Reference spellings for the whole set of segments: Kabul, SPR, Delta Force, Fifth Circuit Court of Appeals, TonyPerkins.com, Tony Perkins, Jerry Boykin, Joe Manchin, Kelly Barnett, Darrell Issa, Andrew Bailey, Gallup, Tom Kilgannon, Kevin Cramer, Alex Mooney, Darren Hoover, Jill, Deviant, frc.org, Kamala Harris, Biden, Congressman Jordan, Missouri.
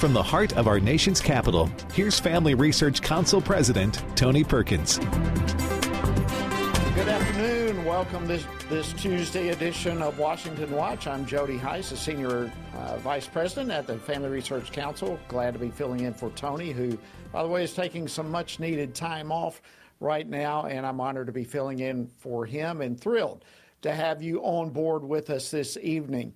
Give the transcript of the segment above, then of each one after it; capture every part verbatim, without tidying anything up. From the heart of our nation's capital, here's Family Research Council President Tony Perkins. Good afternoon. Welcome to this, this Tuesday edition of Washington Watch. I'm Jody Heiss, a senior uh, vice president at the Family Research Council. Glad to be filling in for Tony, who, by the way, is taking some much-needed time off right now, and I'm honored to be filling in for him and thrilled to have you on board with us this evening.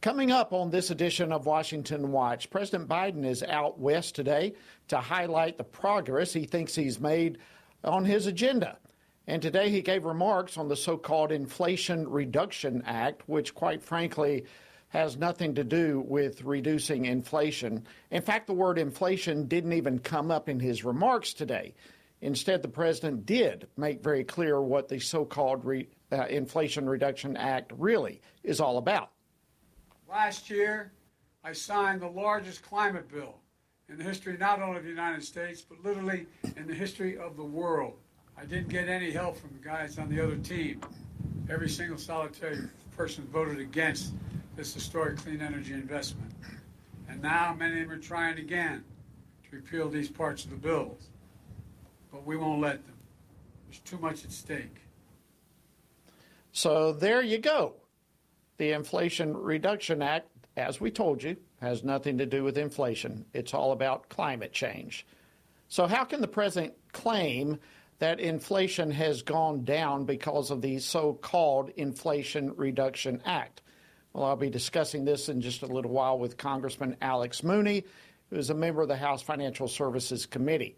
Coming up on this edition of Washington Watch, President Biden is out west today to highlight the progress he thinks he's made on his agenda. And today he gave remarks on the so-called Inflation Reduction Act, which, quite frankly, has nothing to do with reducing inflation. In fact, the word inflation didn't even come up in his remarks today. Instead, the president did make very clear what the so-called re- uh, Inflation Reduction Act really is all about. Last year, I signed the largest climate bill in the history not only of the United States, but literally in the history of the world. I didn't get any help from the guys on the other team. Every single solitary person voted against this historic clean energy investment. And now many of them are trying again to repeal these parts of the bills. But we won't let them. There's too much at stake. So there you go. The Inflation Reduction Act, as we told you, has nothing to do with inflation. It's all about climate change. So how can the president claim that inflation has gone down because of the so-called Inflation Reduction Act? Well, I'll be discussing this in just a little while with Congressman Alex Mooney, who is a member of the House Financial Services Committee.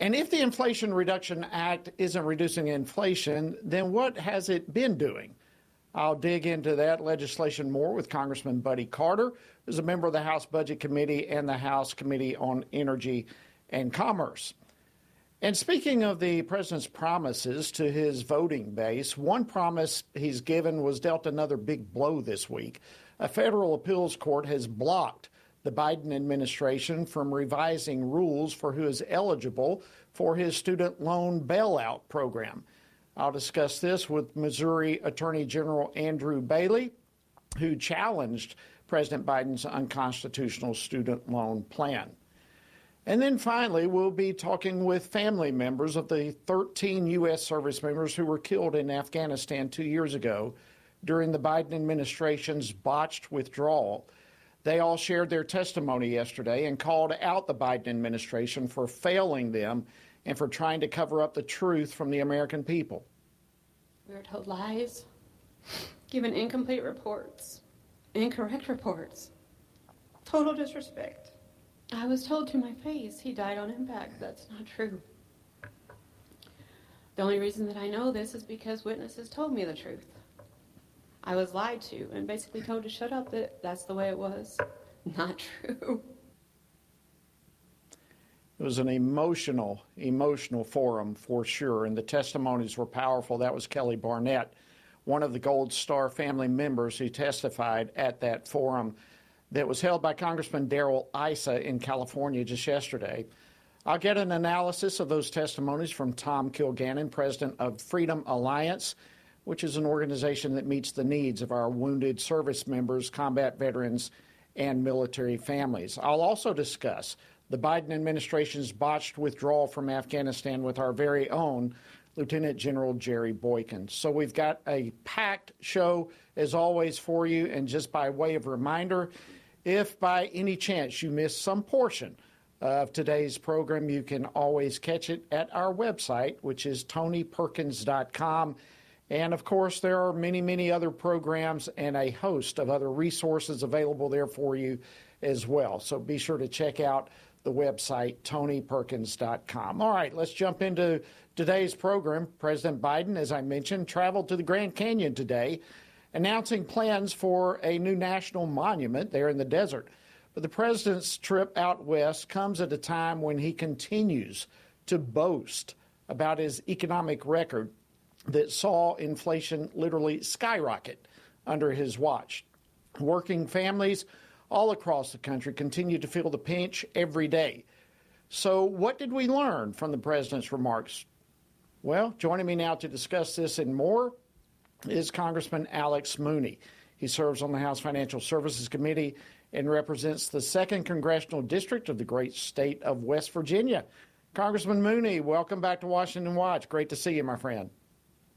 And if the Inflation Reduction Act isn't reducing inflation, then what has it been doing? I'll dig into that legislation more with Congressman Buddy Carter, who's a member of the House Budget Committee and the House Committee on Energy and Commerce. And speaking of the president's promises to his voting base, one promise he's given was dealt another big blow this week. A federal appeals court has blocked the Biden administration from revising rules for who is eligible for his student loan bailout program. I'll discuss this with Missouri Attorney General Andrew Bailey, who challenged President Biden's unconstitutional student loan plan. And then finally, we'll be talking with family members of the thirteen U S service members who were killed in Afghanistan two years ago during the Biden administration's botched withdrawal. They all shared their testimony yesterday and called out the Biden administration for failing them and for trying to cover up the truth from the American people. We were told lies, given incomplete reports, incorrect reports, total disrespect. I was told to my face, he died on impact. That's not true. The only reason that I know this is because witnesses told me the truth. I was lied to and basically told to shut up, that that's the way it was. Not true. It was an emotional, emotional forum for sure, and the testimonies were powerful. That was Kelly Barnett, one of the Gold Star family members who testified at that forum that was held by Congressman Darrell Issa in California just yesterday. I'll get an analysis of those testimonies from Tom Kilgannon, president of Freedom Alliance, which is an organization that meets the needs of our wounded service members, combat veterans, and military families. I'll also discuss the Biden administration's botched withdrawal from Afghanistan with our very own Lieutenant General Jerry Boykin. So we've got a packed show, as always, for you. And just by way of reminder, if by any chance you missed some portion of today's program, you can always catch it at our website, which is Tony Perkins dot com. And, of course, there are many, many other programs and a host of other resources available there for you as well. So be sure to check out the website, Tony Perkins dot com. All right, let's jump into today's program. President Biden, as I mentioned, traveled to the Grand Canyon today, announcing plans for a new national monument there in the desert. But the president's trip out west comes at a time when he continues to boast about his economic record that saw inflation literally skyrocket under his watch. Working families all across the country continue to feel the pinch every day. So what did we learn from the president's remarks? Well, joining me now to discuss this and more is Congressman Alex Mooney. He serves on the House Financial Services Committee and represents the second congressional district of the great state of West Virginia. Congressman Mooney, welcome back to Washington Watch. Great to see you, my friend.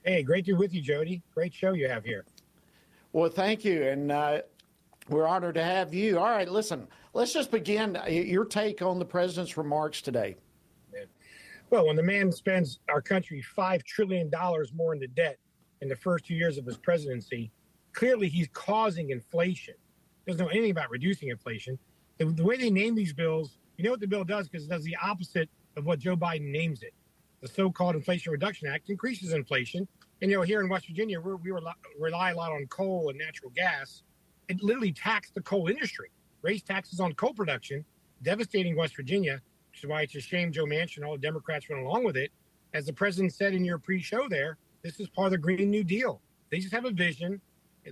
Hey, great to be with you, Jody. Great show you have here. Well, thank you, and uh, we're honored to have you. All right, listen, let's just begin your take on the president's remarks today. Well, when the man spends our country five trillion dollars more into debt in the first two years of his presidency, clearly he's causing inflation. He doesn't know anything about reducing inflation. The, the way they name these bills, you know what the bill does, because it does the opposite of what Joe Biden names it. The so-called Inflation Reduction Act increases inflation. And, you know, here in West Virginia, we're, we rely, rely a lot on coal and natural gas. It literally taxed the coal industry, raised taxes on coal production, devastating West Virginia, which is why it's a shame Joe Manchin and all the Democrats went along with it. As the president said in your pre-show there, this is part of the Green New Deal. They just have a vision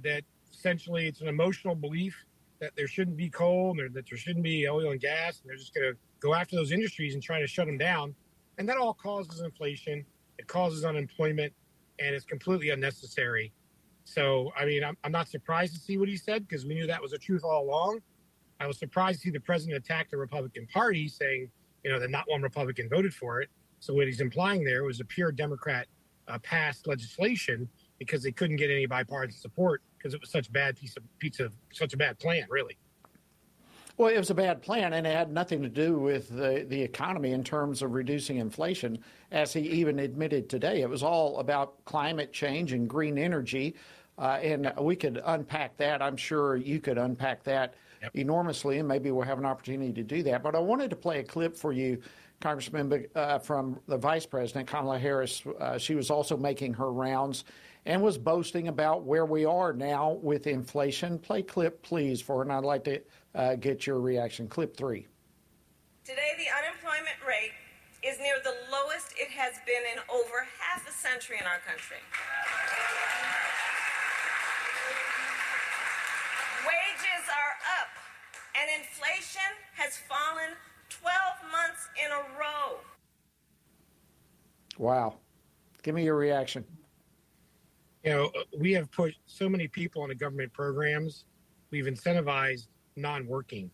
that essentially it's an emotional belief that there shouldn't be coal, and that there shouldn't be oil and gas, and they're just going to go after those industries and try to shut them down. And that all causes inflation, it causes unemployment, and it's completely unnecessary. So, I mean, I'm, I'm not surprised to see what he said, because we knew that was the truth all along. I was surprised to see the president attack the Republican Party, saying, you know, that not one Republican voted for it. So what he's implying there was a pure Democrat uh, passed legislation, because they couldn't get any bipartisan support because it was such a bad piece of pizza, such a bad plan, really. Well, it was a bad plan, and it had nothing to do with the, the economy in terms of reducing inflation, as he even admitted today. It was all about climate change and green energy, uh, and we could unpack that. I'm sure you could unpack that yep. enormously, and maybe we'll have an opportunity to do that. But I wanted to play a clip for you, Congressman, uh, from the Vice President, Kamala Harris. Uh, she was also making her rounds and was boasting about where we are now with inflation. Play clip, please, for her, and I'd like to uh, get your reaction. Clip three. Today, the unemployment rate is near the lowest it has been in over half a century in our country. Wages are up, and inflation has fallen twelve months in a row. Wow. Give me your reaction. You know, we have put so many people into government programs. We've incentivized non-working.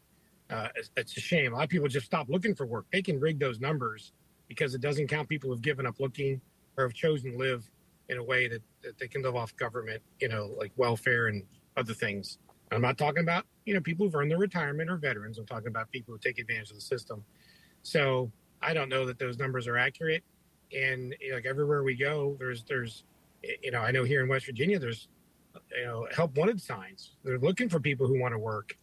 Uh, it's, it's a shame. A lot of people just stop looking for work. They can rig those numbers because it doesn't count people who have given up looking or have chosen to live in a way that, that they can live off government, you know, like welfare and other things. I'm not talking about, you know, people who've earned their retirement or veterans. I'm talking about people who take advantage of the system. So I don't know that those numbers are accurate. And, you know, like everywhere we go, there's there's. You know, I know here in West Virginia, there's, you know, help wanted signs. They're looking for people who want to work,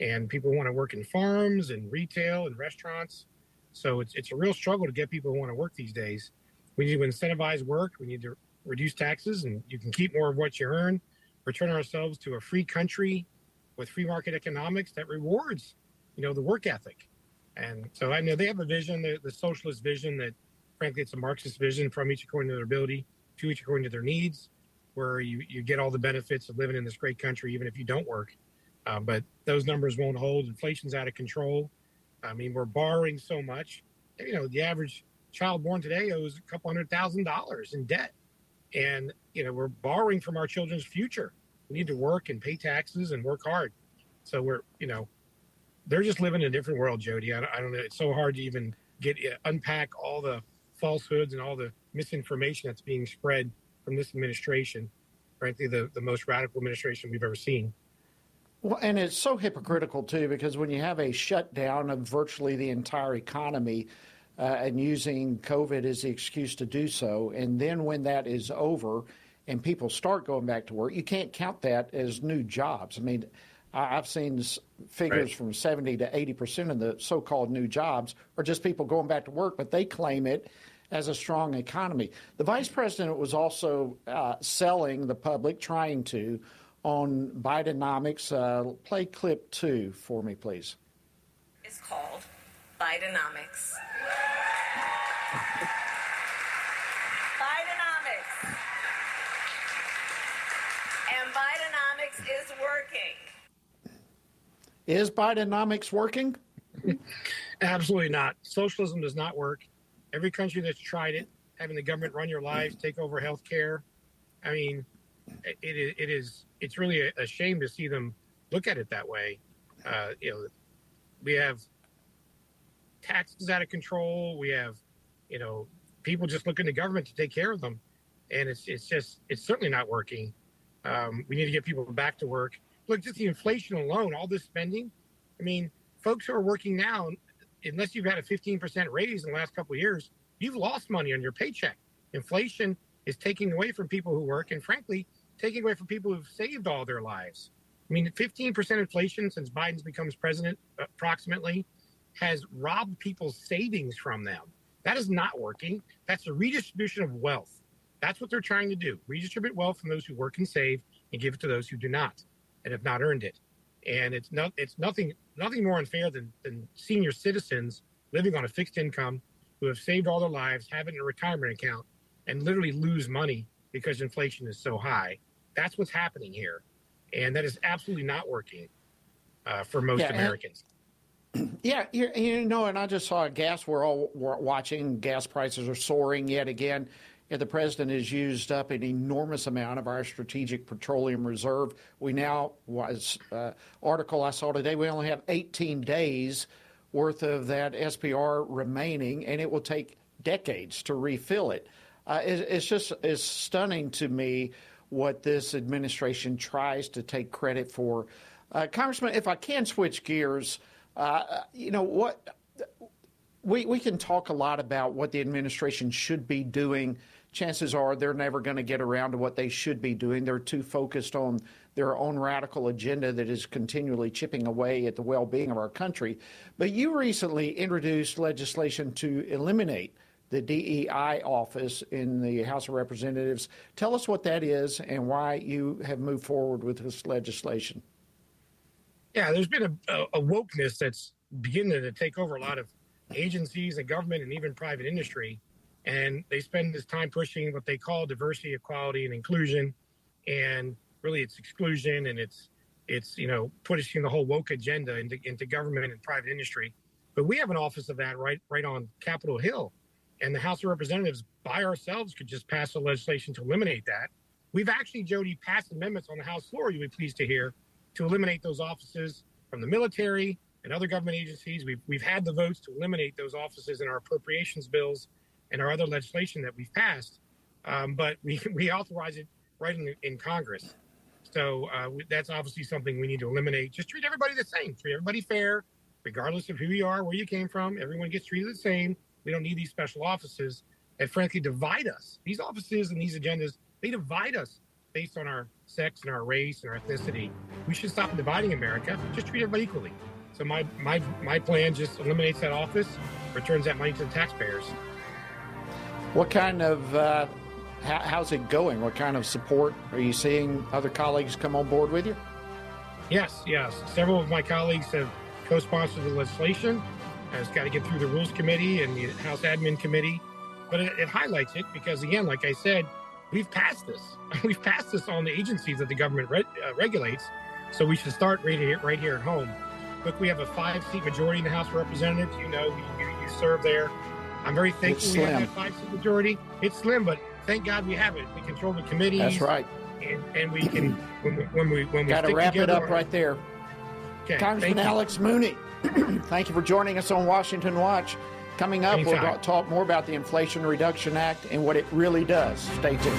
and people want to work in farms and retail and restaurants. So it's it's a real struggle to get people who want to work these days. We need to incentivize work. We need to reduce taxes, and you can keep more of what you earn. Return ourselves to a free country with free market economics that rewards, you know, the work ethic. And so I know they have a vision, the, the socialist vision that, frankly, it's a Marxist vision, from each according to their ability, to each according to their needs, where you, you get all the benefits of living in this great country, even if you don't work. Uh, but those numbers won't hold. Inflation's out of control. I mean, we're borrowing so much. You know, the average child born today owes a couple hundred thousand dollars in debt. And, you know, we're borrowing from our children's future. We need to work and pay taxes and work hard. So we're, you know, they're just living in a different world, Jody. I, I don't know. It's so hard to even get unpack all the falsehoods and all the misinformation that's being spread from this administration, frankly, the, the most radical administration we've ever seen. Well, and it's so hypocritical, too, because when you have a shutdown of virtually the entire economy uh, and using COVID as the excuse to do so, and then when that is over and people start going back to work, you can't count that as new jobs. I mean, I've seen figures right. from seventy to eighty percent of the so-called new jobs are just people going back to work, but they claim it as a strong economy. The vice president was also uh, selling the public, trying to, on Bidenomics. Uh, play clip two for me, please. It's called Bidenomics. Bidenomics. And Bidenomics is working. Is Bidenomics working? Absolutely not. Socialism does not work. Every country that's tried it, having the government run your lives, take over health care. I mean, it, it is, it's really a shame to see them look at it that way. Uh, you know, we have taxes out of control. We have, you know, people just looking to government to take care of them. And it's it's just, it's certainly not working. Um, we need to get people back to work. Look, just the inflation alone, all this spending. I mean, folks who are working now, unless you've had a fifteen percent raise in the last couple of years, you've lost money on your paycheck. Inflation is taking away from people who work and, frankly, taking away from people who've saved all their lives. I mean, fifteen percent inflation since Biden's becomes president, approximately, has robbed people's savings from them. That is not working. That's the redistribution of wealth. That's what they're trying to do, redistribute wealth from those who work and save and give it to those who do not and have not earned it. And it's not, it's nothing nothing more unfair than, than senior citizens living on a fixed income who have saved all their lives, have it in a retirement account, and literally lose money because inflation is so high. That's what's happening here. And that is absolutely not working uh, for most yeah, Americans. And, yeah, you, you know, and I just saw gas, we're all watching, gas prices are soaring yet again. And the president has used up an enormous amount of our strategic petroleum reserve. We now, was uh, article I saw today, we only have eighteen days worth of that S P R remaining, and it will take decades to refill it. Uh, it it's just it's stunning to me what this administration tries to take credit for. Uh, Congressman, if I can switch gears, uh, you know what? We, we can talk a lot about what the administration should be doing. Chances are they're never going to get around to what they should be doing. They're too focused on their own radical agenda that is continually chipping away at the well-being of our country. But you recently introduced legislation to eliminate the D E I office in the House of Representatives. Tell us what that is and why you have moved forward with this legislation. Yeah, there's been a, a wokeness that's beginning to take over a lot of agencies and government and even private industry, and they spend this time pushing what they call diversity, equality, and inclusion, and really it's exclusion, and it's it's you know pushing the whole woke agenda into, into government and private industry. But we have an office of that right right on Capitol Hill, and the House of Representatives by ourselves could just pass the legislation to eliminate that. We've actually, Jody, passed amendments on the House floor, you'll be pleased to hear, to eliminate those offices from the military and other government agencies. We've, we've had the votes to eliminate those offices in our appropriations bills and our other legislation that we've passed, um, but we, we authorize it right in, in Congress. So uh, that's obviously something we need to eliminate. Just treat everybody the same, treat everybody fair, regardless of who you are, where you came from. Everyone gets treated the same. We don't need these special offices that frankly divide us. These offices and these agendas, they divide us based on our sex and our race and our ethnicity. We should stop dividing America. Just treat everybody equally. So my, my my plan just eliminates that office, returns that money to the taxpayers. What kind of, uh, how, how's it going? What kind of support are you seeing other colleagues come on board with you? Yes, yes. Several of my colleagues have co-sponsored the legislation. It's got to get through the Rules Committee and the House Admin Committee. But it, it highlights it because, again, like I said, we've passed this. We've passed this on the agencies that the government re- uh, regulates. So we should start right here, right here at home. Look, we have a five-seat majority in the House of Representatives. You know, you, you serve there. I'm very thankful we have that five-seat majority. It's slim, but thank God we have it. We control the committees. That's right. And, and we can, when we, when we, when we got to wrap together, it up right there. Okay, Congressman Alex Mooney, thank you for joining us on Washington Watch. Coming up, Anytime. We'll talk more about the Inflation Reduction Act and what it really does. Stay tuned.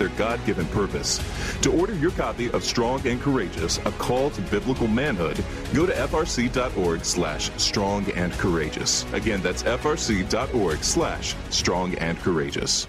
their God-given purpose. To order your copy of Strong and Courageous, A Call to Biblical Manhood, go to frc.org slash strong and courageous. Again, that's frc.org slash strong and courageous.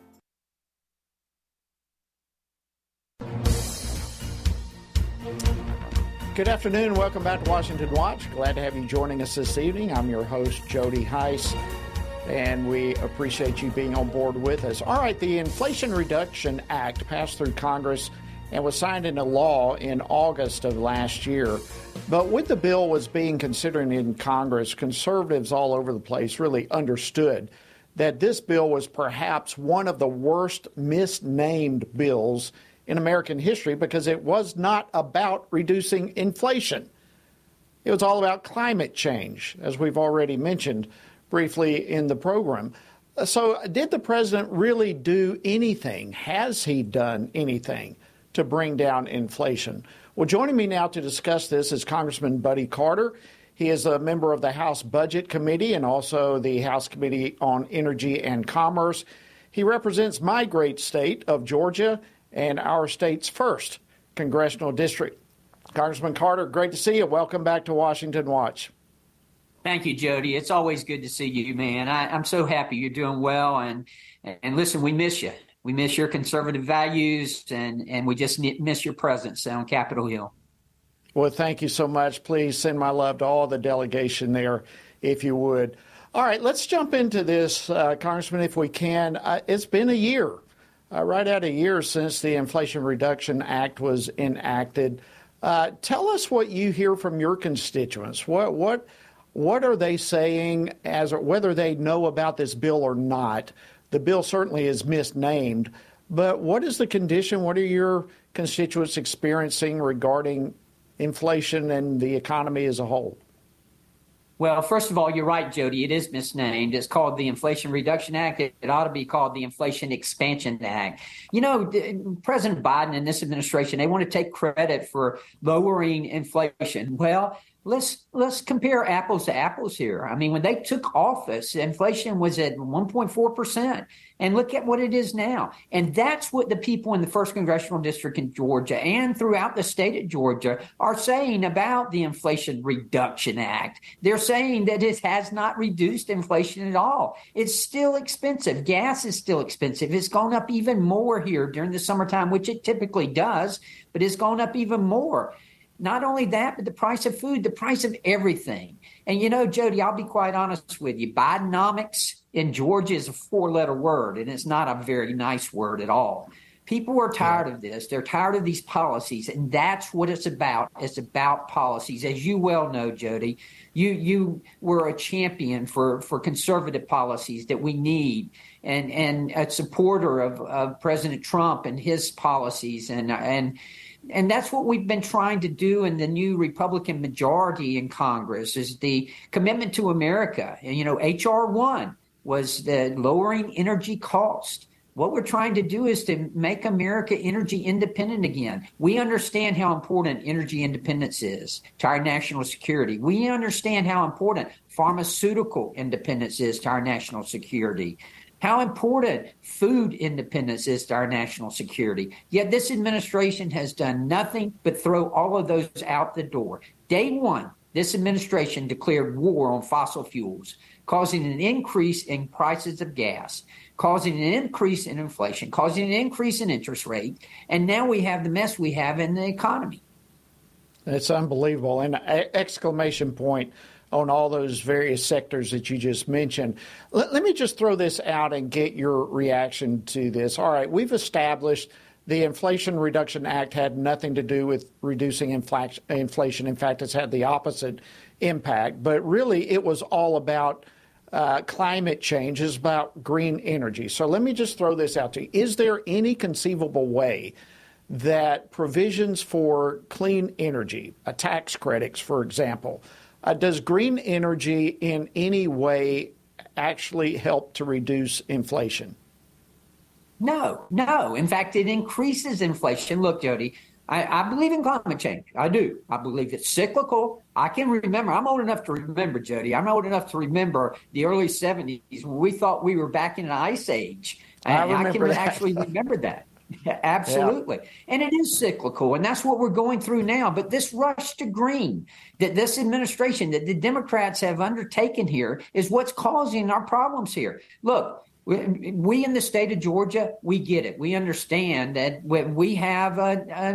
Good afternoon. Welcome back to Washington Watch. Glad to have you joining us this evening. I'm your host, Jody Heiss, and we appreciate you being on board with us. All right, the Inflation Reduction Act passed through Congress and was signed into law in August of last year. But when the bill was being considered in Congress, conservatives all over the place really understood that this bill was perhaps one of the worst misnamed bills in American history, because it was not about reducing inflation. It was all about climate change, as we've already mentioned briefly in the program. So did the president really do anything? Has he done anything to bring down inflation? Well, joining me now to discuss this is Congressman Buddy Carter. He is a member of the House Budget Committee and also the House Committee on Energy and Commerce. He represents my great state of Georgia and our state's first congressional district. Congressman Carter, great to see you. Welcome back to Washington Watch. Thank you, Jody. It's always good to see you, man. I, I'm so happy you're doing well. And and listen, we miss you. We miss your conservative values, and, and we just miss your presence on Capitol Hill. Well, thank you so much. Please send my love to all the delegation there, if you would. All right, let's jump into this, uh, Congressman, if we can. Uh, it's been a year. Uh, right out a year since the Inflation Reduction Act was enacted. Uh, tell us what you hear from your constituents. What what what are they saying, as whether they know about this bill or not? The bill certainly is misnamed, but what is the condition? What are your constituents experiencing regarding inflation and the economy as a whole? Well, first of all, you're right, Jody. It is misnamed. It's called the Inflation Reduction Act. It, it ought to be called the Inflation Expansion Act. You know, President Biden and this administration, they want to take credit for lowering inflation. Well, let's let's compare apples to apples here. I mean, when they took office, inflation was at one point four percent. And look at what it is now. And that's what the people in the first congressional district in Georgia and throughout the state of Georgia are saying about the Inflation Reduction Act. They're saying that it has not reduced inflation at all. It's still expensive. Gas is still expensive. It's gone up even more here during the summertime, which it typically does, but it's gone up even more. Not only that, but the price of food, the price of everything. And, you know, Jody, I'll be quite honest with you. Bidenomics in Georgia is a four-letter word, and it's not a very nice word at all. People are tired of this. They're tired of these policies, and that's what it's about. It's about policies. As you well know, Jody, you you were a champion for, for conservative policies that we need, and and a supporter of, of President Trump and his policies, and and and that's what we've been trying to do in the new Republican majority in Congress is the commitment to America. And you know, H R one was the lowering energy cost. What we're trying to do is to make America energy independent again. We understand how important energy independence is to our national security. We understand how important pharmaceutical independence is to our national security, how important food independence is to our national security. Yet this administration has done nothing but throw all of those out the door. Day one, this administration declared war on fossil fuels, causing an increase in prices of gas, causing an increase in inflation, causing an increase in interest rate, and now we have the mess we have in the economy. It's unbelievable. And exclamation point on all those various sectors that you just mentioned. Let, let me just throw this out and get your reaction to this. All right, we've established the Inflation Reduction Act had nothing to do with reducing infl- inflation. In fact, it's had the opposite impact. But really, it was all about Uh, climate change, is about green energy. So let me just throw this out to you. Is there any conceivable way that provisions for clean energy, uh, tax credits, for example, uh, does green energy in any way actually help to reduce inflation? No, no. In fact, it increases inflation. Look, Jody, I, I believe in climate change. I do. I believe it's cyclical. I can remember. I'm old enough to remember, Jody. I'm old enough to remember the early seventies when we thought we were back in an ice age. And I, remember I can that. actually remember that. Absolutely. Yeah. And it is cyclical, and that's what we're going through now. But this rush to green that this administration, that the Democrats have undertaken here, is what's causing our problems here. Look, we in the state of Georgia, we get it. We understand that we have a, a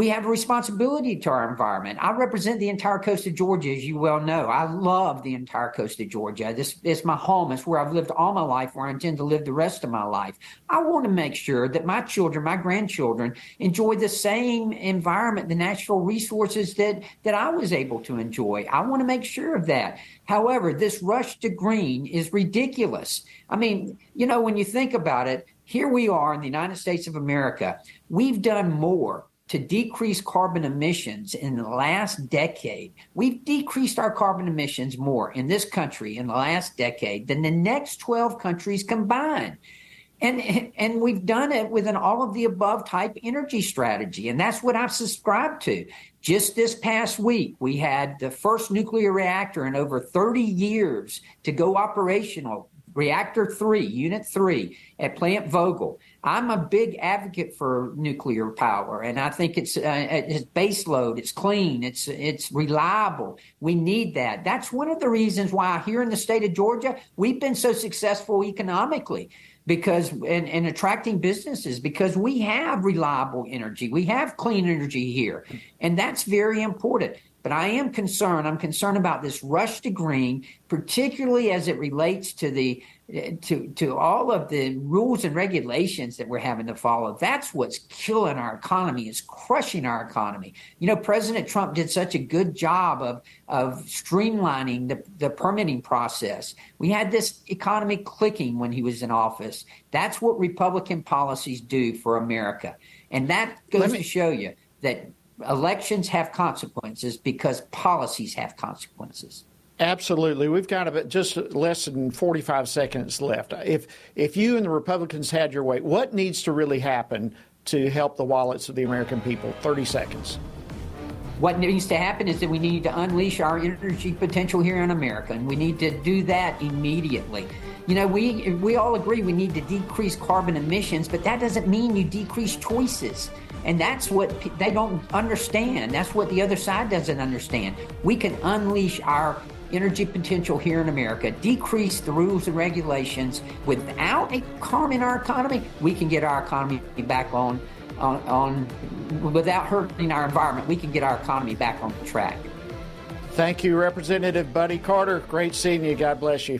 we have a responsibility to our environment. I represent the entire coast of Georgia, as you well know. I love the entire coast of Georgia. This is my home. It's where I've lived all my life, where I intend to live the rest of my life. I want to make sure that my children, my grandchildren, enjoy the same environment, the natural resources that, that I was able to enjoy. I want to make sure of that. However, this rush to green is ridiculous. I mean, you know, when you think about it, here we are in the United States of America. We've done more to decrease carbon emissions in the last decade. We've decreased our carbon emissions more in this country in the last decade than the next twelve countries combined. And and we've done it with an all-of-the-above type energy strategy, and that's what I've subscribed to. Just this past week, we had the first nuclear reactor in over thirty years to go operational, Reactor three, Unit three, at Plant Vogtle. I'm a big advocate for nuclear power, and I think it's, uh, it's baseload, it's clean, it's it's reliable. We need that. That's one of the reasons why here in the state of Georgia, we've been so successful economically. Because and, and attracting businesses, because we have reliable energy. We have clean energy here, and that's very important. But I am concerned. I'm concerned about this rush to green, particularly as it relates to the to to all of the rules and regulations that we're having to follow. That's what's killing our economy. It's crushing our economy. You know, President Trump did such a good job of of streamlining the, the permitting process. We had this economy clicking when he was in office. That's what Republican policies do for America. And that goes me- to show you that elections have consequences because policies have consequences. Absolutely. We've got about just less than forty-five seconds left. If if you and the Republicans had your way, what needs to really happen to help the wallets of the American people? thirty seconds. What needs to happen is that we need to unleash our energy potential here in America, and we need to do that immediately. You know, we we all agree we need to decrease carbon emissions, but that doesn't mean you decrease choices. And that's what they don't understand. That's what the other side doesn't understand. We can unleash our energy potential here in America, decrease the rules and regulations. Without harming our economy, we can get our economy back on, on, on, without hurting our environment, we can get our economy back on track. Thank you, Representative Buddy Carter. Great seeing you. God bless you.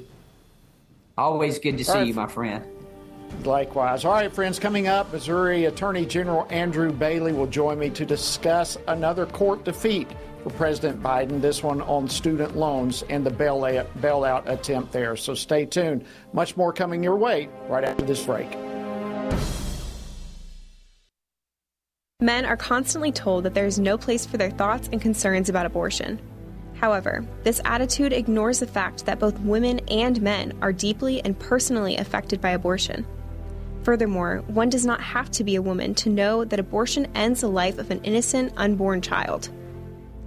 Always good to see you, my friend. Likewise. All right, friends, coming up, Missouri Attorney General Andrew Bailey will join me to discuss another court defeat for President Biden, this one on student loans and the bailout, bailout attempt there. So stay tuned. Much more coming your way right after this break. Men are constantly told that there is no place for their thoughts and concerns about abortion. However, this attitude ignores the fact that both women and men are deeply and personally affected by abortion. Furthermore, one does not have to be a woman to know that abortion ends the life of an innocent, unborn child.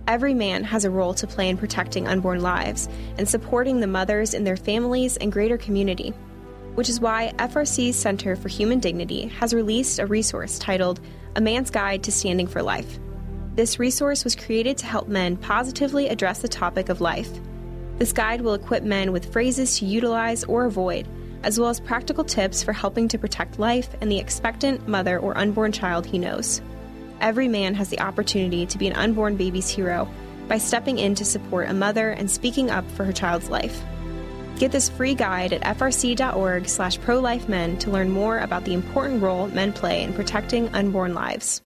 Every man has a role to play in protecting unborn lives and supporting the mothers in their families and greater community, which is why F R C's Center for Human Dignity has released a resource titled A Man's Guide to Standing for Life. This resource was created to help men positively address the topic of life. This guide will equip men with phrases to utilize or avoid, as well as practical tips for helping to protect life and the expectant mother or unborn child he knows. Every man has the opportunity to be an unborn baby's hero by stepping in to support a mother and speaking up for her child's life. Get this free guide at frc.org slash prolifemen to learn more about the important role men play in protecting unborn lives.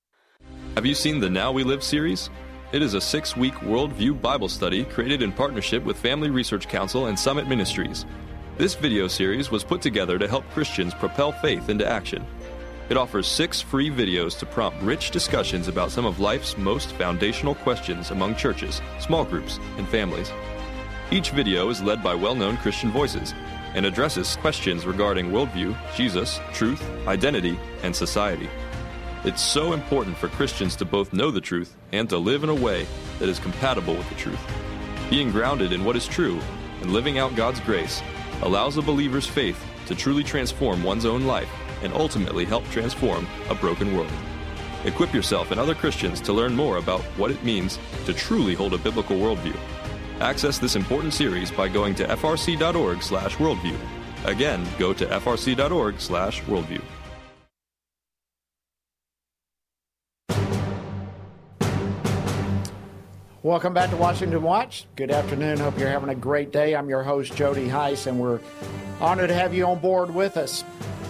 Have you seen the Now We Live series? It is a six-week worldview Bible study created in partnership with Family Research Council and Summit Ministries. This video series was put together to help Christians propel faith into action. It offers six free videos to prompt rich discussions about some of life's most foundational questions among churches, small groups, and families. Each video is led by well-known Christian voices and addresses questions regarding worldview, Jesus, truth, identity, and society. It's so important for Christians to both know the truth and to live in a way that is compatible with the truth. Being grounded in what is true and living out God's grace allows a believer's faith to truly transform one's own life and ultimately help transform a broken world. Equip yourself and other Christians to learn more about what it means to truly hold a biblical worldview. Access this important series by going to frc.org slash worldview. Again, go to frc.org slash worldview. Welcome back to Washington Watch. Good afternoon. Hope you're having a great day. I'm your host, Jody Heiss, and we're honored to have you on board with us.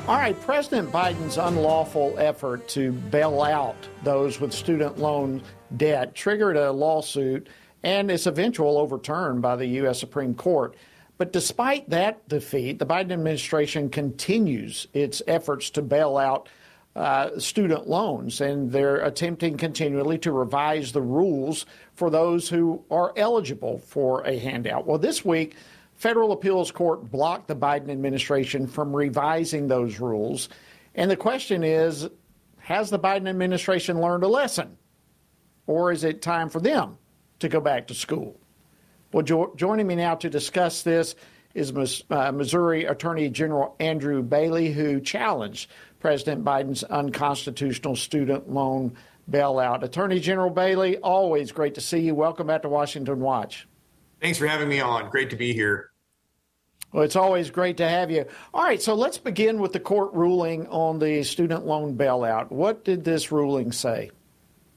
All right, President Biden's unlawful effort to bail out those with student loan debt triggered a lawsuit and its eventual overturn by the U S Supreme Court. But despite that defeat, the Biden administration continues its efforts to bail out uh, student loans, and they're attempting continually to revise the rules for those who are eligible for a handout. Well, this week, federal appeals court blocked the Biden administration from revising those rules. And the question is, has the Biden administration learned a lesson, or is it time for them to go back to school? Well, jo- joining me now to discuss this is Mis- uh, Missouri Attorney General Andrew Bailey, who challenged President Biden's unconstitutional student loan bailout. Attorney General Bailey, always great to see you. Welcome back to Washington Watch. Thanks for having me on. Great to be here. Well, it's always great to have you. All right, so let's begin with the court ruling on the student loan bailout. What did this ruling say?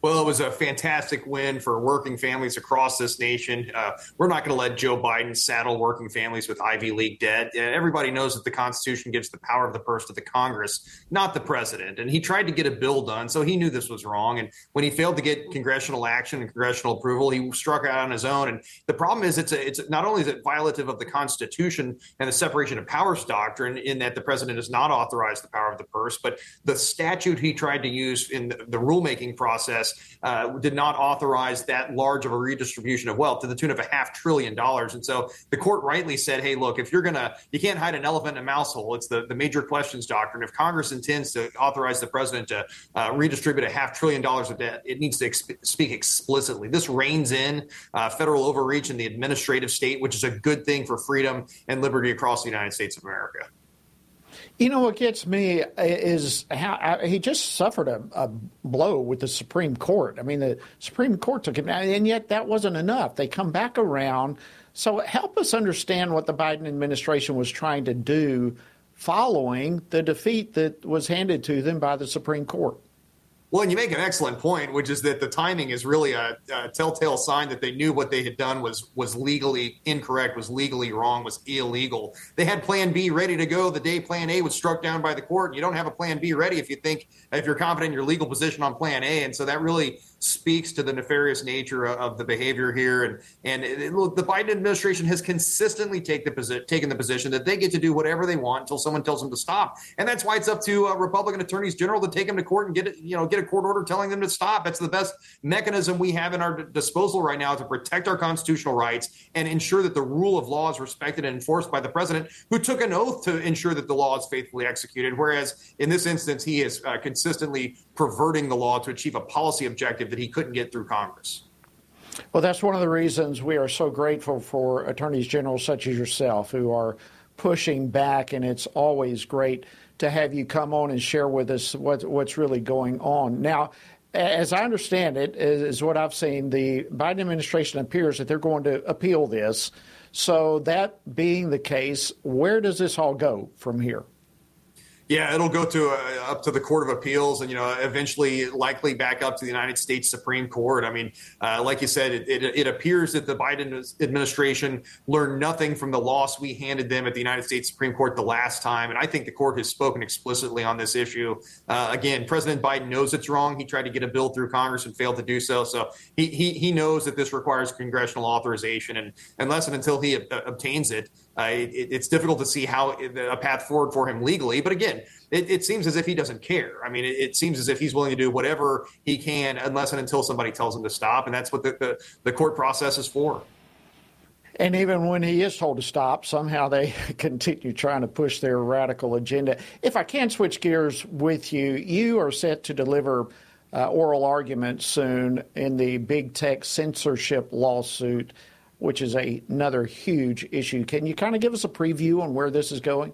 Well, it was a fantastic win for working families across this nation. Uh, we're not going to let Joe Biden saddle working families with Ivy League debt. Everybody knows that the Constitution gives the power of the purse to the Congress, not the president. And he tried to get a bill done, so he knew this was wrong. And when he failed to get congressional action and congressional approval, he struck out on his own. And the problem is it's a, it's not only is it violative of the Constitution and the separation of powers doctrine in that the president is not authorized the power of the purse, but the statute he tried to use in the, the rulemaking process Uh, did not authorize that large of a redistribution of wealth to the tune of a half trillion dollars. And so the court rightly said, hey, look, if you're going to, you can't hide an elephant in a mouse hole. It's the, the major questions doctrine. If Congress intends to authorize the president to uh, redistribute a half trillion dollars of debt, it needs to ex- speak explicitly. This reins in uh, federal overreach in the administrative state, which is a good thing for freedom and liberty across the United States of America. You know, what gets me is how I, he just suffered a, a blow with the Supreme Court. I mean, the Supreme Court took him, and yet that wasn't enough. They come back around. So help us understand what the Biden administration was trying to do following the defeat that was handed to them by the Supreme Court. Well, and you make an excellent point, which is that the timing is really a, a telltale sign that they knew what they had done was was legally incorrect, was legally wrong, was illegal. They had Plan B ready to go the day Plan A was struck down by the court. And you don't have a Plan B ready if you think if you're confident in your legal position on Plan A. And so that really speaks to the nefarious nature of the behavior here. And and it, look, the Biden administration has consistently take the posi- taken the position that they get to do whatever they want until someone tells them to stop. And that's why it's up to uh, Republican attorneys general to take them to court and get it, you know, get a court order telling them to stop. That's the best mechanism we have in our d- disposal right now to protect our constitutional rights and ensure that the rule of law is respected and enforced by the president, who took an oath to ensure that the law is faithfully executed. Whereas in this instance, he is uh, consistently perverting the law to achieve a policy objective that he couldn't get through Congress. Well, that's one of the reasons we are so grateful for attorneys general such as yourself who are pushing back. And it's always great to have you come on and share with us what, what's really going on. Now, as I understand it, is what I've seen, the Biden administration appears that they're going to appeal this. So that being the case, where does this all go from here? Yeah, it'll go to uh, up to the Court of Appeals and, you know, eventually likely back up to the United States Supreme Court. I mean, uh, like you said, it, it, it appears that the Biden administration learned nothing from the loss we handed them at the United States Supreme Court the last time. And I think the court has spoken explicitly on this issue. Uh, again, President Biden knows it's wrong. He tried to get a bill through Congress and failed to do so. So he he, he knows that this requires congressional authorization. And unless and until he ob- obtains it, Uh, it, it's difficult to see how a path forward for him legally. But again, it, it seems as if he doesn't care. I mean, it, it seems as if he's willing to do whatever he can unless and until somebody tells him to stop. And that's what the, the, the court process is for. And even when he is told to stop, somehow they continue trying to push their radical agenda. If I can switch gears with you, you are set to deliver uh, oral arguments soon in the big tech censorship lawsuit, which is a, another huge issue. Can you kind of give us a preview on where this is going?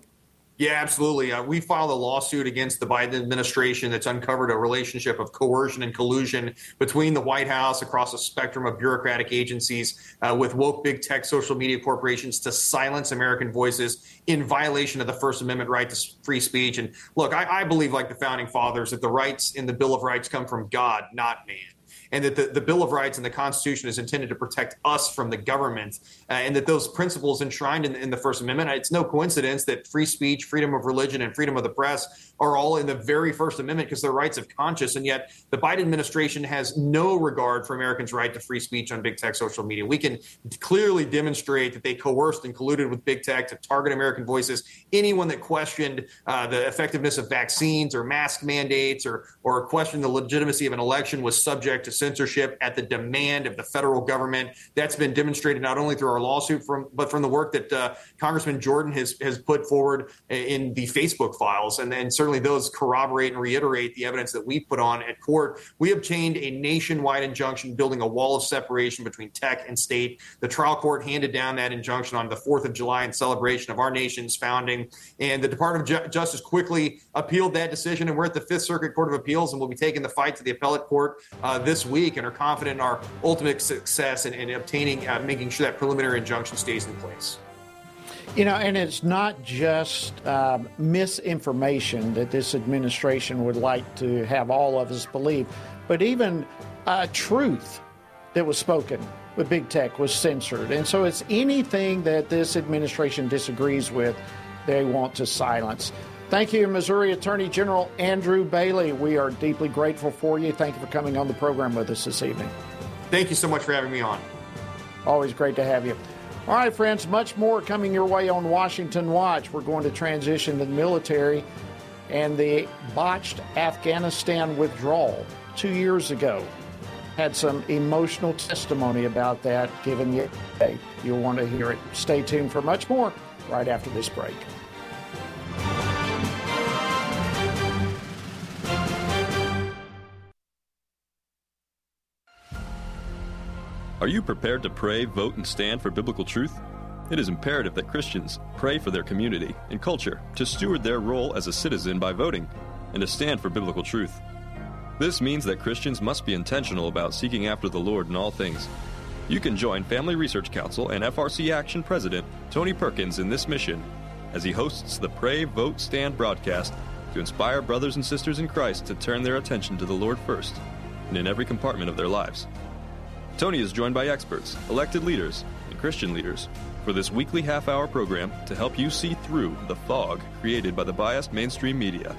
Yeah, absolutely. Uh, we filed a lawsuit against the Biden administration that's uncovered a relationship of coercion and collusion between the White House across a spectrum of bureaucratic agencies uh, with woke big tech social media corporations to silence American voices in violation of the First Amendment right to free speech. And look, I, I believe, like the founding fathers, that the rights in the Bill of Rights come from God, not man. And that the, the Bill of Rights and the Constitution is intended to protect us from the government, uh, and that those principles enshrined in, in the First Amendment, it's no coincidence that free speech, freedom of religion, and freedom of the press are all in the very First Amendment because they're rights of conscience. And yet the Biden administration has no regard for Americans' right to free speech on big tech social media. We can clearly demonstrate that they coerced and colluded with big tech to target American voices. Anyone that questioned uh, the effectiveness of vaccines or mask mandates or, or questioned the legitimacy of an election was subject to censorship at the demand of the federal government. That's been demonstrated not only through our lawsuit, from, but from the work that uh, Congressman Jordan has has put forward in the Facebook files. And then certainly those corroborate and reiterate the evidence that we put on at court. We obtained a nationwide injunction building a wall of separation between tech and state. The trial court handed down that injunction on the fourth of July in celebration of our nation's founding. And the Department of Ju- Justice quickly appealed that decision. And we're at the Fifth Circuit Court of Appeals, and we'll be taking the fight to the appellate court uh, this week and are confident in our ultimate success in, in obtaining, uh, making sure that preliminary injunction stays in place. You know, and it's not just uh, misinformation that this administration would like to have all of us believe, but even uh, truth that was spoken with big tech was censored. And so it's anything that this administration disagrees with, they want to silence. Thank you, Missouri Attorney General Andrew Bailey. We are deeply grateful for you. Thank you for coming on the program with us this evening. Thank you so much for having me on. Always great to have you. All right, friends, much more coming your way on Washington Watch. We're going to transition to the military and the botched Afghanistan withdrawal two years ago. Had some emotional testimony about that given yesterday. You'll want to hear it. Stay tuned for much more right after this break. Are you prepared to pray, vote, and stand for biblical truth? It is imperative that Christians pray for their community and culture, to steward their role as a citizen by voting, and to stand for biblical truth. This means that Christians must be intentional about seeking after the Lord in all things. You can join Family Research Council and F R C Action President Tony Perkins in this mission as he hosts the Pray, Vote, Stand broadcast to inspire brothers and sisters in Christ to turn their attention to the Lord first and in every compartment of their lives. Tony is joined by experts, elected leaders, and Christian leaders for this weekly half-hour program to help you see through the fog created by the biased mainstream media.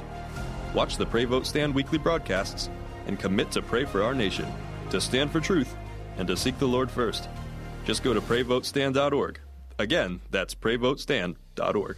Watch the Pray Vote Stand weekly broadcasts and commit to pray for our nation, to stand for truth, and to seek the Lord first. Just go to Pray Vote Stand dot org. Again, that's Pray Vote Stand dot org.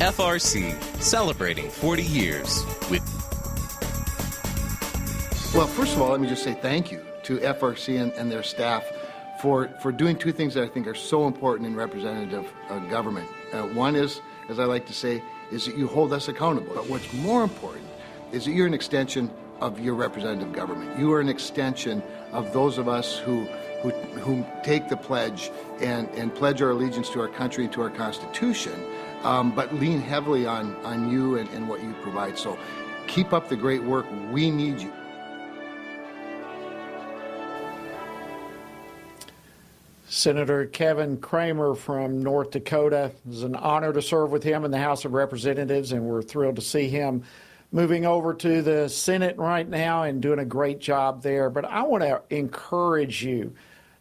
F R C, celebrating forty years with... Well, first of all, let me just say thank you to F R C and, and their staff for, for doing two things that I think are so important in representative uh, government. Uh, one is, as I like to say, is that you hold us accountable. But what's more important is that you're an extension of your representative government. You are an extension of those of us who who, who take the pledge and, and pledge our allegiance to our country and to our Constitution, Um, but lean heavily on, on you and, and what you provide. So keep up the great work. We need you. Senator Kevin Cramer from North Dakota. It's an honor to serve with him in the House of Representatives, and we're thrilled to see him moving over to the Senate right now and doing a great job there. But I want to encourage you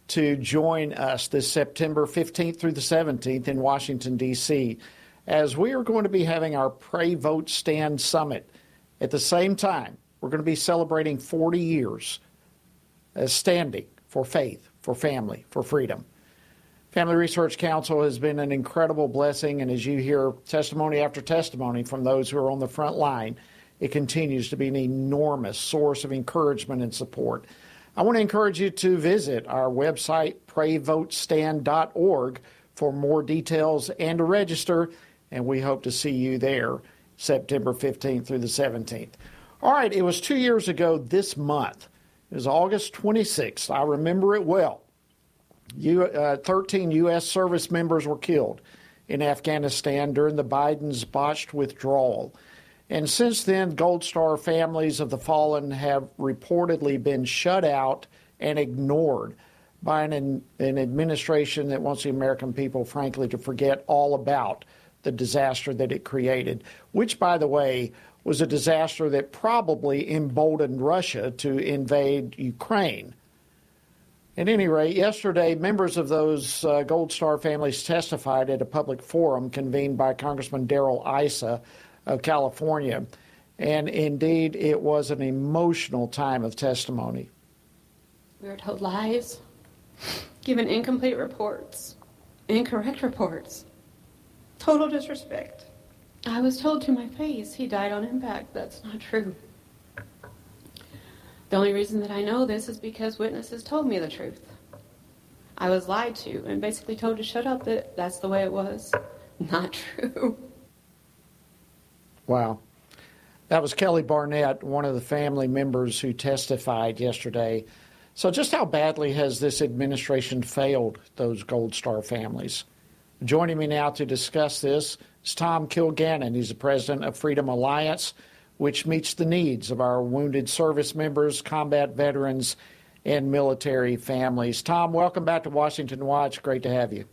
to join us this September fifteenth through the seventeenth in Washington, D C, as we are going to be having our Pray, Vote, Stand Summit. At the same time, we're going to be celebrating forty years as standing for faith, for family, for freedom. Family Research Council has been an incredible blessing, and as you hear testimony after testimony from those who are on the front line, it continues to be an enormous source of encouragement and support. I want to encourage you to visit our website, Pray Vote Stand dot org, for more details and to register, and we hope to see you there September fifteenth through the seventeenth. All right, it was two years ago this month. It was August twenty-sixth. I remember it well. You, uh, thirteen U S service members were killed in Afghanistan during the Biden's botched withdrawal. And since then, Gold Star families of the fallen have reportedly been shut out and ignored by an, an administration that wants the American people, frankly, to forget all about the disaster that it created, which, by the way, was a disaster that probably emboldened Russia to invade Ukraine. At any rate, yesterday, members of those uh, Gold Star families testified at a public forum convened by Congressman Darrell Issa of California, and indeed it was an emotional time of testimony. We were told lies, given incomplete reports, incorrect reports, total disrespect. I was told to my face, he died on impact. That's not true. The only reason that I know this is because witnesses told me the truth. I was lied to and basically told to shut up, that that's the way it was. Not true. Wow. That was Kelly Barnett, one of the family members who testified yesterday. So just how badly has this administration failed those Gold Star families? Joining me now to discuss this is Tom Kilgannon. He's the president of Freedom Alliance, which meets the needs of our wounded service members, combat veterans, and military families. Tom, welcome back to Washington Watch. Great to have you.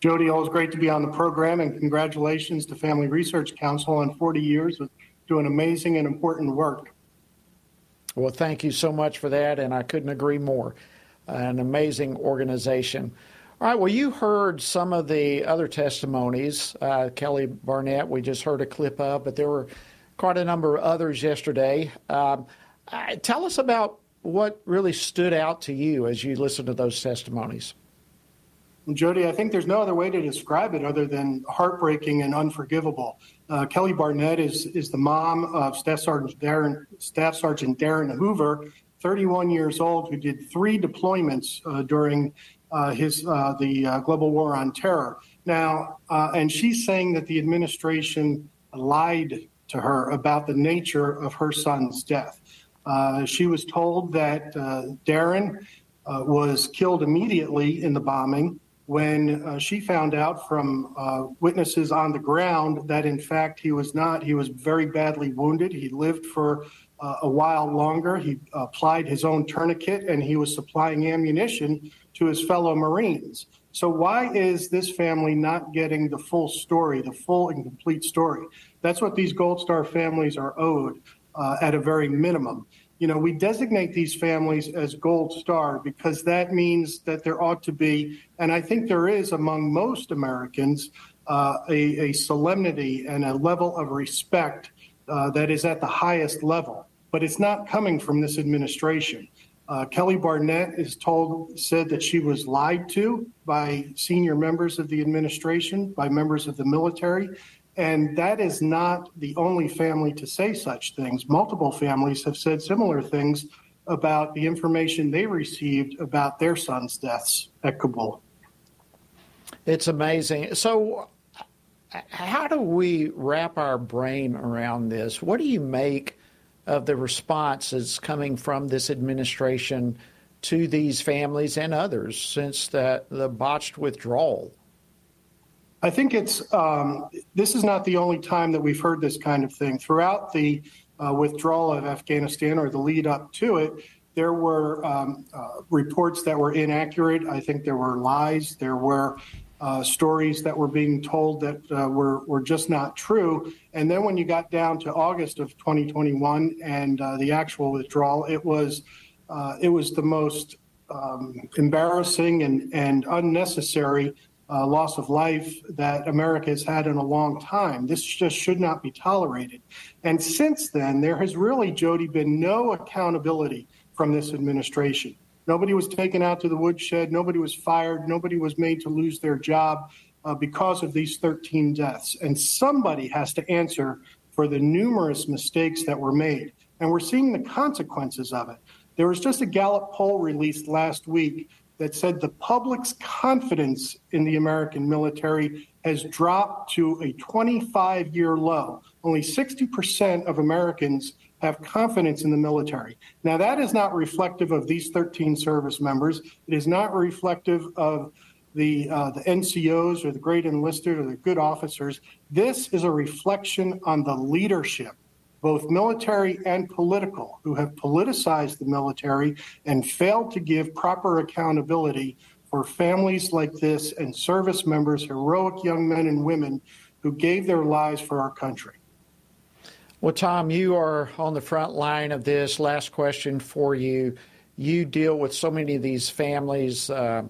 Jody, always great to be on the program, and congratulations to Family Research Council on forty years of doing amazing and important work. Well, thank you so much for that, and I couldn't agree more. An amazing organization. All right, well, you heard some of the other testimonies. Uh, Kelly Barnett, we just heard a clip of, but there were quite a number of others yesterday. Um, uh, tell us about what really stood out to you as you listened to those testimonies. Jody, I think there's no other way to describe it other than heartbreaking and unforgivable. Uh, Kelly Barnett is is the mom of Staff Sergeant Darren, Staff Sergeant Darren Hoover, thirty-one years old, who did three deployments uh, during uh, his uh, the uh, global war on terror. Now, uh, and she's saying that the administration lied to her about the nature of her son's death. Uh, she was told that uh, Darren uh, was killed immediately in the bombing when uh, she found out from uh, witnesses on the ground that, in fact, he was not. He was very badly wounded. He lived for uh, a while longer. He applied his own tourniquet, and he was supplying ammunition to his fellow Marines. So why is this family not getting the full story, the full and complete story? That's what these Gold Star families are owed uh, at a very minimum. You know, we designate these families as Gold Star because that means that there ought to be, and I think there is among most Americans, uh, a, a solemnity and a level of respect uh, that is at the highest level. But it's not coming from this administration. Uh, Kelly Barnett is told, said that she was lied to by senior members of the administration, by members of the military. And that is not the only family to say such things. Multiple families have said similar things about the information they received about their sons' deaths at Kabul. It's amazing. So how do we wrap our brain around this? What do you make of the response that's coming from this administration to these families and others since the, the botched withdrawal? I think it's um, this is not the only time that we've heard this kind of thing. Throughout the uh, withdrawal of Afghanistan or the lead up to it, there were um, uh, reports that were inaccurate. I think there were lies. There were uh, stories that were being told that uh, were, were just not true. And then when you got down to August of twenty twenty-one and uh, the actual withdrawal, it was uh, it was the most um, embarrassing and, and unnecessary Uh, loss of life that America has had in a long time. This just should not be tolerated. And since then, there has really, Jody, been no accountability from this administration. Nobody was taken out to the woodshed. Nobody was fired. Nobody was made to lose their job uh, because of these thirteen deaths. And somebody has to answer for the numerous mistakes that were made. And we're seeing the consequences of it. There was just a Gallup poll released last week that said the public's confidence in the American military has dropped to a twenty-five-year low. Only sixty percent of Americans have confidence in the military. Now, that is not reflective of these thirteen service members. It is not reflective of the, uh, the N C Os or the great enlisted or the good officers. This is a reflection on the leadership, both military and political, who have politicized the military and failed to give proper accountability for families like this and service members, heroic young men and women who gave their lives for our country. Well, Tom, you are on the front line of this. Last question for you. You deal with so many of these families, uh,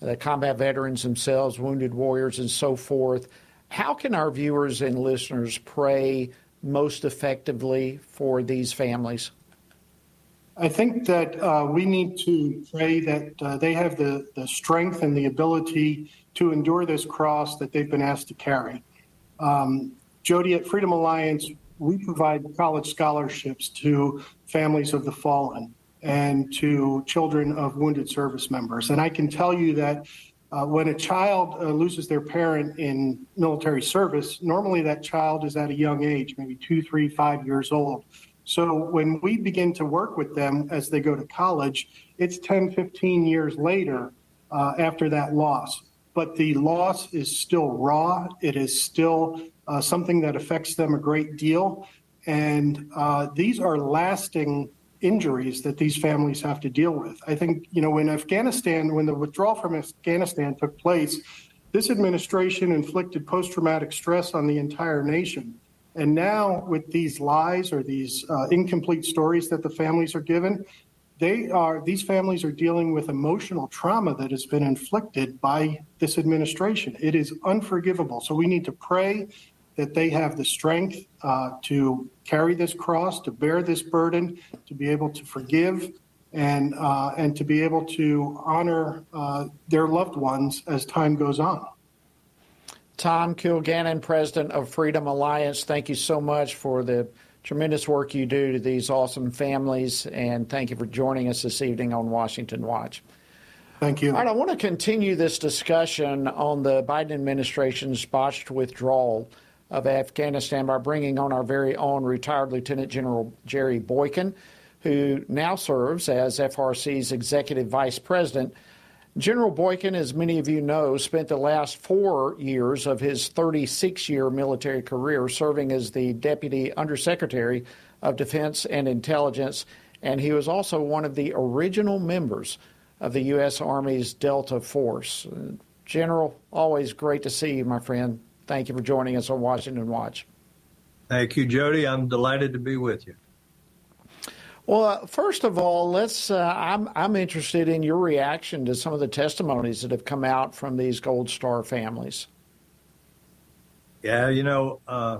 the combat veterans themselves, wounded warriors, and so forth. How can our viewers and listeners pray most effectively for these families? I think that uh, we need to pray that uh, they have the, the strength and the ability to endure this cross that they've been asked to carry. Um, Jody, at Freedom Alliance, we provide college scholarships to families of the fallen and to children of wounded service members. And I can tell you that uh, when a child uh, loses their parent in military service, normally that child is at a young age, maybe two, three, five years old. So when we begin to work with them as they go to college, it's ten, fifteen years later uh, after that loss. But the loss is still raw. It is still uh, something that affects them a great deal. And uh, these are lasting injuries that these families have to deal with. I think, you know, in Afghanistan, when the withdrawal from Afghanistan took place, this administration inflicted post-traumatic stress on the entire nation. And now with these lies or these uh, incomplete stories that the families are given, they are these families are dealing with emotional trauma that has been inflicted by this administration. It is unforgivable. So we need to pray that they have the strength uh, to carry this cross, to bear this burden, to be able to forgive, and uh, and to be able to honor uh, their loved ones as time goes on. Tom Kilgannon, president of Freedom Alliance, thank you so much for the tremendous work you do to these awesome families, and thank you for joining us this evening on Washington Watch. Thank you. All right, I want to continue this discussion on the Biden administration's botched withdrawal of Afghanistan by bringing on our very own retired Lieutenant General Jerry Boykin, who now serves as F R C's executive vice president. General Boykin, as many of you know, spent the last four years of his thirty-six year military career serving as the Deputy Undersecretary of Defense and Intelligence, and he was also one of the original members of the U S Army's Delta Force. General, always great to see you, my friend. Thank you for joining us on Washington Watch. Thank you, Jody. I'm delighted to be with you. Well, first of all, let's. Uh, I'm I'm interested in your reaction to some of the testimonies that have come out from these Gold Star families. Yeah, you know, uh,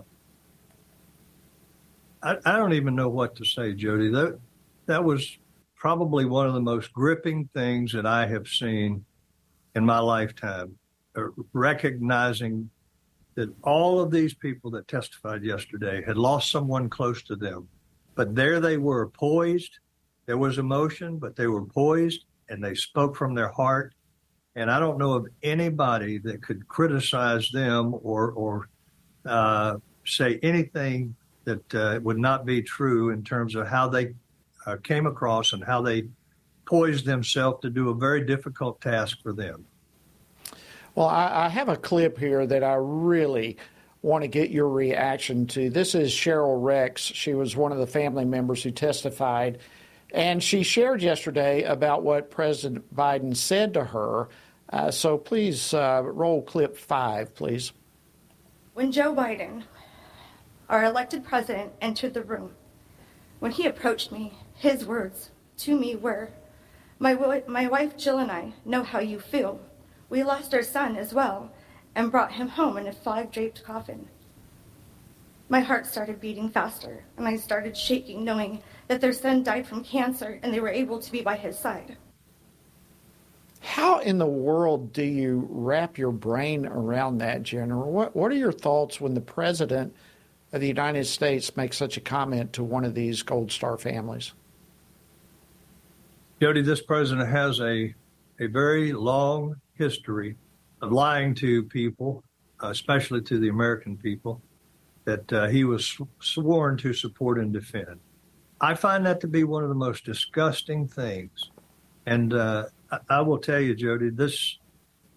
I I don't even know what to say, Jody. That that was probably one of the most gripping things that I have seen in my lifetime. Uh, recognizing that all of these people that testified yesterday had lost someone close to them. But there they were, poised. There was emotion, but they were poised, and they spoke from their heart. And I don't know of anybody that could criticize them or or uh, say anything that uh, would not be true in terms of how they uh, came across and how they poised themselves to do a very difficult task for them. Well, I, I have a clip here that I really want to get your reaction to. This is Cheryl Rex. She was one of the family members who testified, and she shared yesterday about what President Biden said to her. Uh, so please uh, roll clip five, please. When Joe Biden, our elected president, entered the room, when he approached me, his words to me were, my, w- my wife Jill and I know how you feel. We lost our son as well, and brought him home in a flag-draped coffin. My heart started beating faster, and I started shaking, knowing that their son died from cancer and they were able to be by his side. How in the world do you wrap your brain around that, General? What, what are your thoughts when the President of the United States makes such a comment to one of these Gold Star families? Jody, this President has a, a very long history of lying to people, especially to the American people, that uh, he was sw- sworn to support and defend. I find that to be one of the most disgusting things. And uh, I-, I will tell you, Jody, this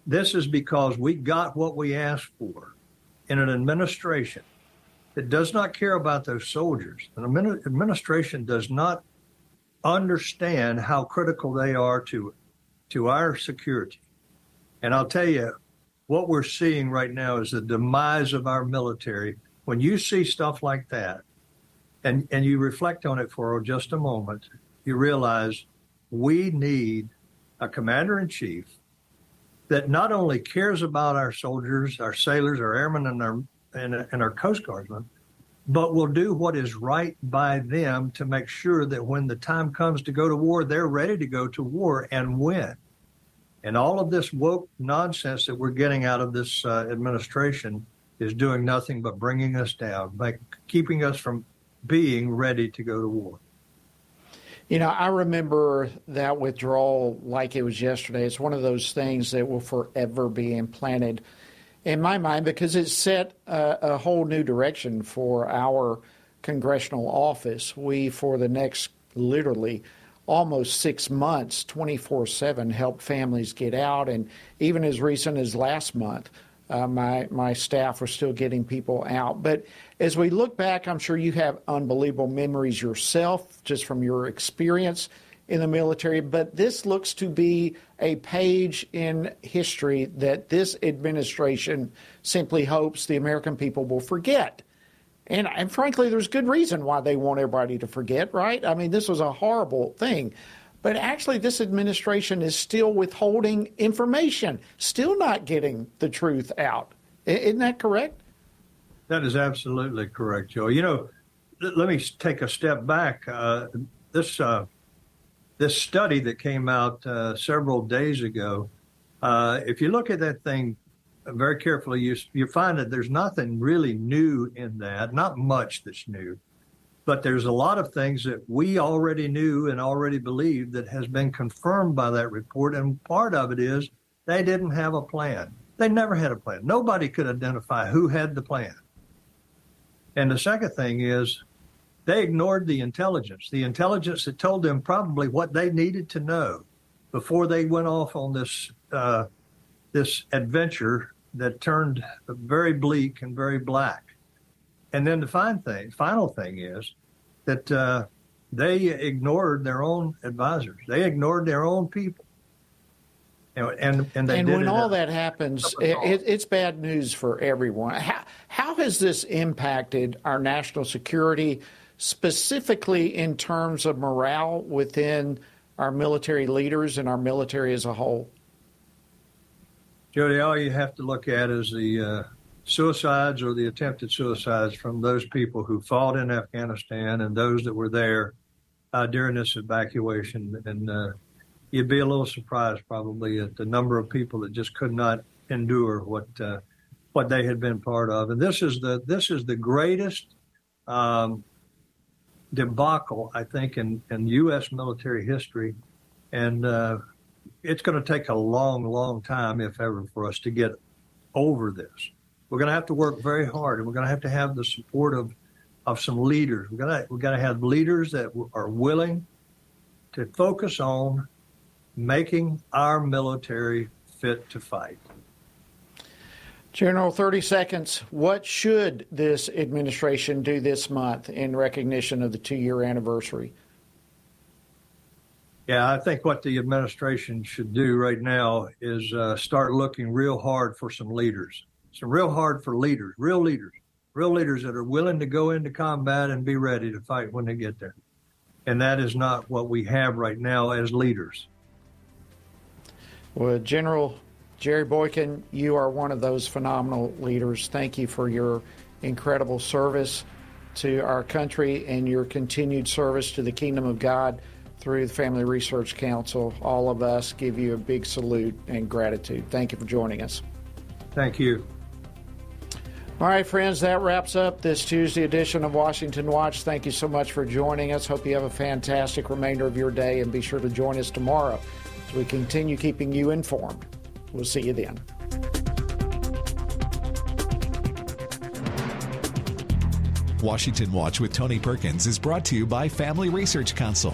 this is because we got what we asked for in an administration that does not care about those soldiers. An admin- administration does not understand how critical they are to to our security. And I'll tell you, what we're seeing right now is the demise of our military. When you see stuff like that, and, and you reflect on it for just a moment, you realize we need a commander-in-chief that not only cares about our soldiers, our sailors, our airmen, and our and, and our Coast Guardsmen, but will do what is right by them to make sure that when the time comes to go to war, they're ready to go to war and win. And all of this woke nonsense that we're getting out of this uh, administration is doing nothing but bringing us down, by keeping us from being ready to go to war. You know, I remember that withdrawal like it was yesterday. It's one of those things that will forever be implanted in my mind because it set a, a whole new direction for our congressional office. We, for the next literally almost six months, twenty-four seven, helped families get out. And even as recent as last month, uh, my, my staff were still getting people out. But as we look back, I'm sure you have unbelievable memories yourself just from your experience in the military, but this looks to be a page in history that this administration simply hopes the American people will forget. And, and frankly, there's good reason why they want everybody to forget, right? I mean, this was a horrible thing. But actually, this administration is still withholding information, still not getting the truth out. Isn't that correct? That is absolutely correct, Joe. You know, let me take a step back. Uh, this... Uh, This study that came out uh, several days ago, uh, if you look at that thing very carefully, you you find that there's nothing really new in that, not much that's new. But there's a lot of things that we already knew and already believed that has been confirmed by that report. And part of it is they didn't have a plan. They never had a plan. Nobody could identify who had the plan. And the second thing is, they ignored the intelligence, the intelligence that told them probably what they needed to know before they went off on this uh, this adventure that turned very bleak and very black. And then the fine thing, final thing is that uh, they ignored their own advisors. They ignored their own people. And, and, and, they and did when it all that happens, it, it's bad news for everyone. How, how has this impacted our national security, specifically in terms of morale within our military leaders and our military as a whole? Jody, all you have to look at is the uh, suicides or the attempted suicides from those people who fought in Afghanistan and those that were there uh, during this evacuation. And uh, you'd be a little surprised probably at the number of people that just could not endure what uh, what they had been part of. And this is the this is the greatest Um, debacle, I think, in, in U S military history. And uh, it's going to take a long, long time, if ever, for us to get over this. We're going to have to work very hard, and we're going to have to have the support of, of some leaders. We're going to, we're going to have leaders that are willing to focus on making our military fit to fight. General, thirty seconds. What should this administration do this month in recognition of the two-year anniversary? Yeah, I think what the administration should do right now is uh, start looking real hard for some leaders. Some real hard for leaders, real leaders, real leaders that are willing to go into combat and be ready to fight when they get there. And that is not what we have right now as leaders. Well, General Jerry Boykin, you are one of those phenomenal leaders. Thank you for your incredible service to our country and your continued service to the kingdom of God through the Family Research Council. All of us give you a big salute and gratitude. Thank you for joining us. Thank you. All right, friends, that wraps up this Tuesday edition of Washington Watch. Thank you so much for joining us. Hope you have a fantastic remainder of your day, and be sure to join us tomorrow as we continue keeping you informed. We'll see you then. Washington Watch with Tony Perkins is brought to you by Family Research Council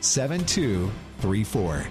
seven two three four.